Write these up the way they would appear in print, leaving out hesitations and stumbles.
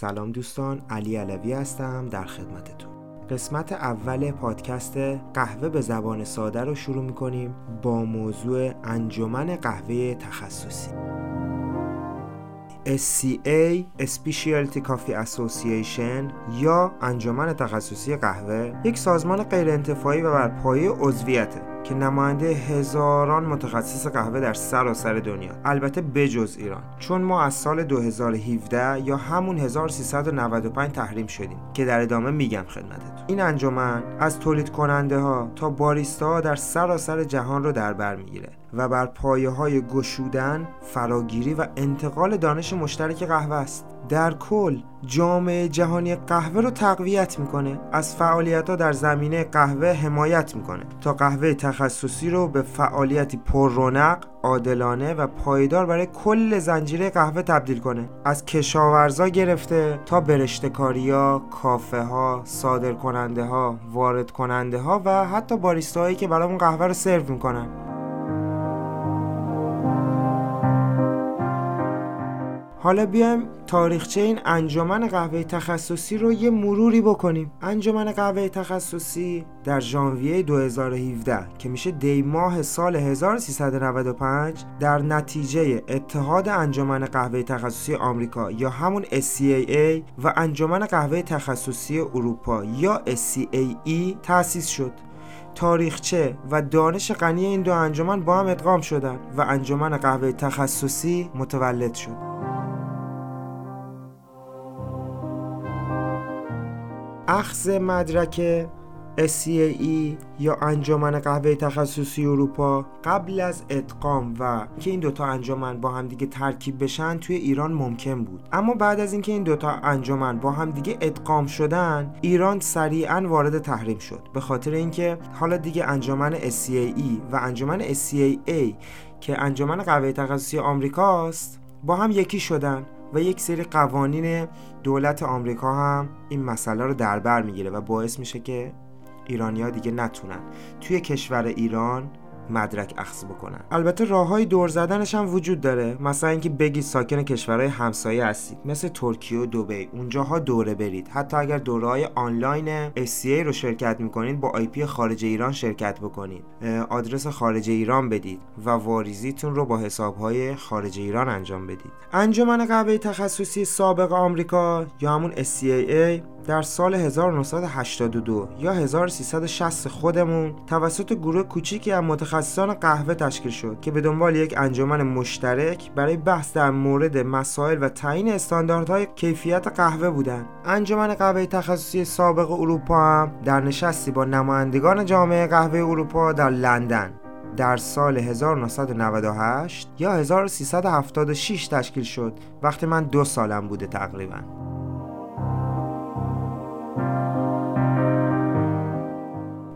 سلام دوستان، علی علوی هستم در خدمتتون. قسمت اول پادکست قهوه به زبان ساده رو شروع می‌کنیم با موضوع انجمن قهوه تخصصی. SCA Specialty Coffee Association یا انجمن تخصصی قهوه یک سازمان غیرانتفاعی و بر پایه عضویته که نماینده هزاران متخصص قهوه در سراسر دنیا، البته بجز ایران، چون ما از سال 2017 یا همون 1395 تحریم شدیم که در ادامه میگم خدمتتون. این انجمن از تولید کننده ها تا باریستا ها در سراسر جهان رو در بر میگیره و بر پایه های گشودن، فراگیری و انتقال دانش مشترک قهوه است. در کل جامعه جهانی قهوه رو تقویت میکنه، از فعالیت‌ها در زمینه قهوه حمایت میکنه تا قهوه تخصصی رو به فعالیتی پررونق، عادلانه و پایدار برای کل زنجیره قهوه تبدیل کنه، از کشاورزا گرفته تا برشته‌کاریا، کافه ها، صادر کننده ها، وارد کننده ها و حتی باریستاهایی که برامون قهوه رو سرو میکنن. حالا بیایم تاریخچه این انجمن قهوه تخصصی رو یه مروری بکنیم. انجمن قهوه تخصصی در ژانویه 2017 که میشه دی ماه سال 1395 در نتیجه اتحاد انجمن قهوه تخصصی آمریکا یا همون SCAA و انجمن قهوه تخصصی اروپا یا SCAE تأسیس شد. تاریخچه و دانش غنی این دو انجمن با هم ادغام شدن و انجمن قهوه تخصصی متولد شد. اخذ مدرک SCAE یا انجمن قهوه تخصصی اروپا قبل از ادغام و که این دوتا انجمن با هم دیگه ترکیب بشن توی ایران ممکن بود، اما بعد از اینکه این دوتا انجمن با هم دیگه ادغام شدن ایران سریعاً وارد تحریم شد، به خاطر اینکه حالا دیگه انجمن SCAE و انجمن SCAA که انجمن قهوه تخصصی آمریکاست با هم یکی شدن و یک سری قوانین دولت آمریکا هم این مسئله رو در بر میگیره و باعث میشه که ایرانی‌ها دیگه نتونن توی کشور ایران مدرک اخذ بکنن. البته راه‌های دور زدنش هم وجود داره، مثلا اینکه بگید ساکن کشورهای همسایه هستید، مثل ترکیه و دبی، اونجاها دوره برید. حتی اگر دوره‌های آنلاین SCA رو شرکت می‌کنید با IP خارج ایران شرکت بکنید، آدرس خارج ایران بدید و واریزیتون رو با حساب‌های خارج ایران انجام بدید. انجمن قهوه تخصصی سابق آمریکا یا همون SCAA در سال 1982 یا 1360 خودمون توسط گروه کوچیکی از متخصصان قهوه تشکیل شد که به دنبال یک انجمن مشترک برای بحث در مورد مسائل و تعیین استانداردهای کیفیت قهوه بودند. انجمن قهوه تخصصی سابق اروپا هم در نشستی با نمایندگان جامعه قهوه اروپا در لندن در سال 1998 یا 1376 تشکیل شد، وقتی من 2 سالم بوده تقریباً.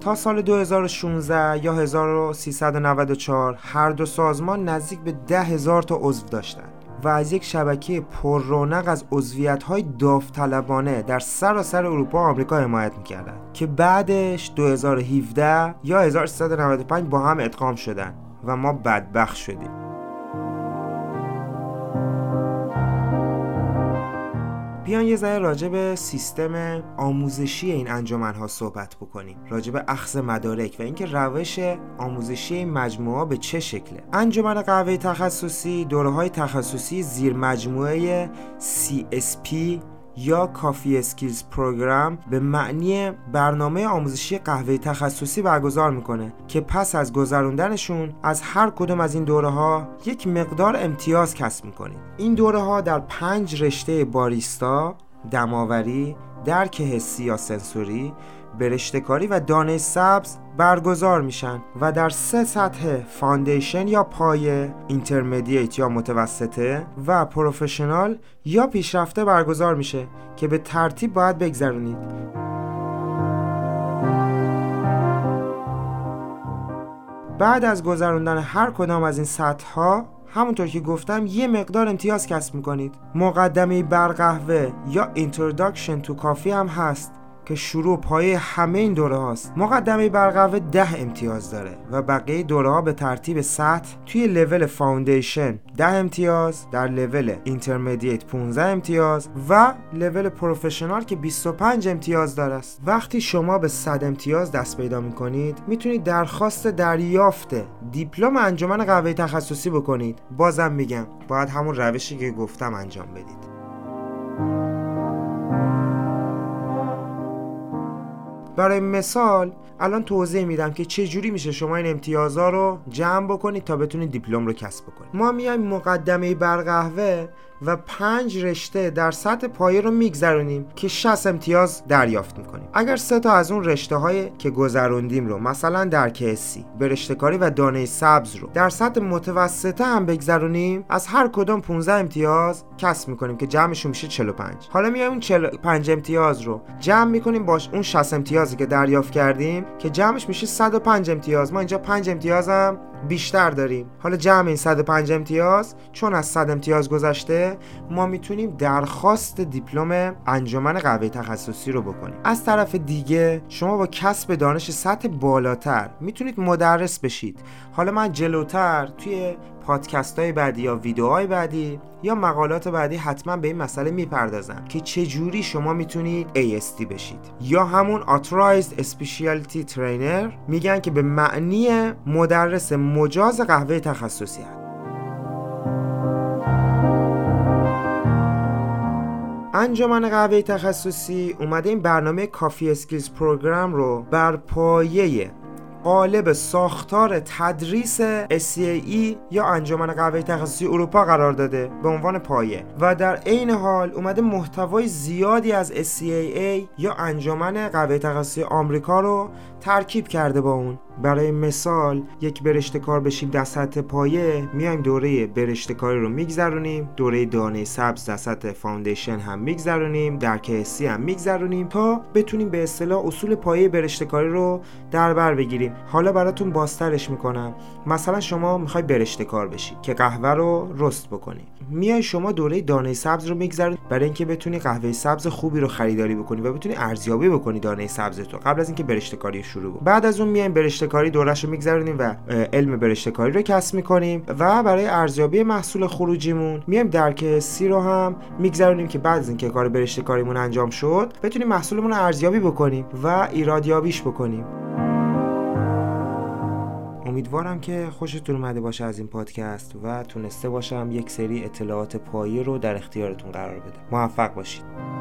تا سال 2016 یا 1394 هر دو سازمان نزدیک به 10,000 تا عضو داشتند و از یک شبکه پر رونق از عضویت‌های داوطلبانه در سراسر اروپا و آمریکا حمایت می‌کردند که بعدش 2017 یا 1395 با هم ادغام شدند و ما بدبخت شدیم. بیان یه ذره راجع به سیستم آموزشی این انجمن‌ها صحبت بکنیم، راجع به اخذ مدارک و اینکه روش آموزشی این مجموعه به چه شکله. انجمن قهوه تخصصی دوره‌های تخصصی زیر مجموعه CSP یا Coffee Skills Program به معنی برنامه آموزشی قهوه تخصصی برگزار میکنه که پس از گذروندنشون از هر کدوم از این دوره ها یک مقدار امتیاز کسب میکنید. این دوره ها در 5 رشته باریستا، دماوری، درک حسی یا سنسوری، برشته‌کاری و دانش سبز برگزار میشن و در 3 سطح فاندیشن یا پایه، اینترمدییت یا متوسطه و پروفشنال یا پیشرفته برگزار میشه که به ترتیب باید بگذرونید. بعد از گذروندن هر کدام از این سطح‌ها همونطور که گفتم یه مقدار امتیاز کسب میکنید. مقدمه بر قهوه یا Introduction to Coffee هم هست که شروع پایه همه این دوره هاست. مقدمه بر قهوه 10 امتیاز داره و بقیه دوره ها به ترتیب سطح توی لول فاوندیشن 10 امتیاز، در لول اینترمدییت 15 امتیاز و لول پروفشنال که 25 امتیاز داره است. وقتی شما به 100 امتیاز دست پیدا می‌کنید، میتونید درخواست دریافت دیپلم انجمن قهوه تخصصی بکنید. بازم میگم، باید همون روشی که گفتم انجام بدید. برای مثال الان توضیح میدم که چه جوری میشه شما این امتیازها رو جمع بکنید تا بتونید دیپلم رو کسب بکنید. ما میایم مقدمه بر قهوه و 5 رشته در سطح پایه رو میگذرونیم که 60 امتیاز دریافت میکنیم. اگر 3 تا از اون رشته هایی که گذروندیم رو، مثلا در کیسی، برشته‌کاری و دانه سبز رو در سطح متوسطه هم بگذرونیم، از هر کدوم 15 امتیاز کسب میکنیم که جمعشون میشه 45. حالا میایم اون 45 امتیاز رو جمع میکنیم باش اون 60 امتیازی که دریافت کردیم که جمعش میشه 105 امتیاز. ما اینجا 5 امتیاز هم بیشتر داریم. حالا جمع این 105 امتیاز، چون از 100 امتیاز گذشته، ما میتونیم درخواست دیپلم انجمن قهوه تخصصی رو بکنیم. از طرف دیگه شما با کسب دانش سطح بالاتر میتونید مدرس بشید. حالا من جلوتر توی پادکست‌های بعدی یا ویدیوهای بعدی یا مقالات بعدی حتما به این مسئله میپردازم که چه جوری شما میتونید AST بشید یا همون authorized specialty trainer میگن که به معنی مدرس مجاز قهوه تخصصی هست. انجمن قهوه تخصصی اومده این برنامه کافی اسکیلز پروگرام رو بر پایه قالب ساختار تدریس SCAE یا انجمن قهوه تخصصی اروپا قرار داده به عنوان پایه و در عین حال اومده محتوای زیادی از SCAA یا انجمن قهوه تخصصی آمریکا رو ترکیب کرده با اون. برای مثال یک برشته‌کار بشیم در سطح پایه، میایم دوره برشته‌کاری رو میگذرونیم، دوره دانه سبز در سطح فاوندیشن هم میگذرونیم، در کیسی هم میگذرونیم تا بتونیم به اصطلاح اصول پایه برشته‌کاری رو در بر بگیریم. حالا براتون بازترش میکنم. مثلا شما میخوای برشته‌کار بشی که قهوه رو رست بکنی، میای شما دوره دانه سبز رو میگذرونی برای اینکه بتونی قهوه سبز خوبی رو خریداری بکنی و بتونی ارزیابی بکنی دانه سبز تو قبل از اینکه برشته‌کاری شروع بکنی. بعد از اون میایم برشته‌کاری دوره‌شو میگذرونیم و علم برشته‌کاری رو کسب میکنیم و برای ارزیابی محصول خروجیمون میایم درک سی رو هم میگذرونیم که بعد از اینکه کار برشته‌کاریمون انجام شد بتونیم محصولمون رو ارزیابی بکنیم و ایرادیابیش بکنیم. امیدوارم که خوشتون اومده باشه از این پادکست و تونسته باشم یک سری اطلاعات پایه رو در اختیارتون قرار بدم. موفق باشید.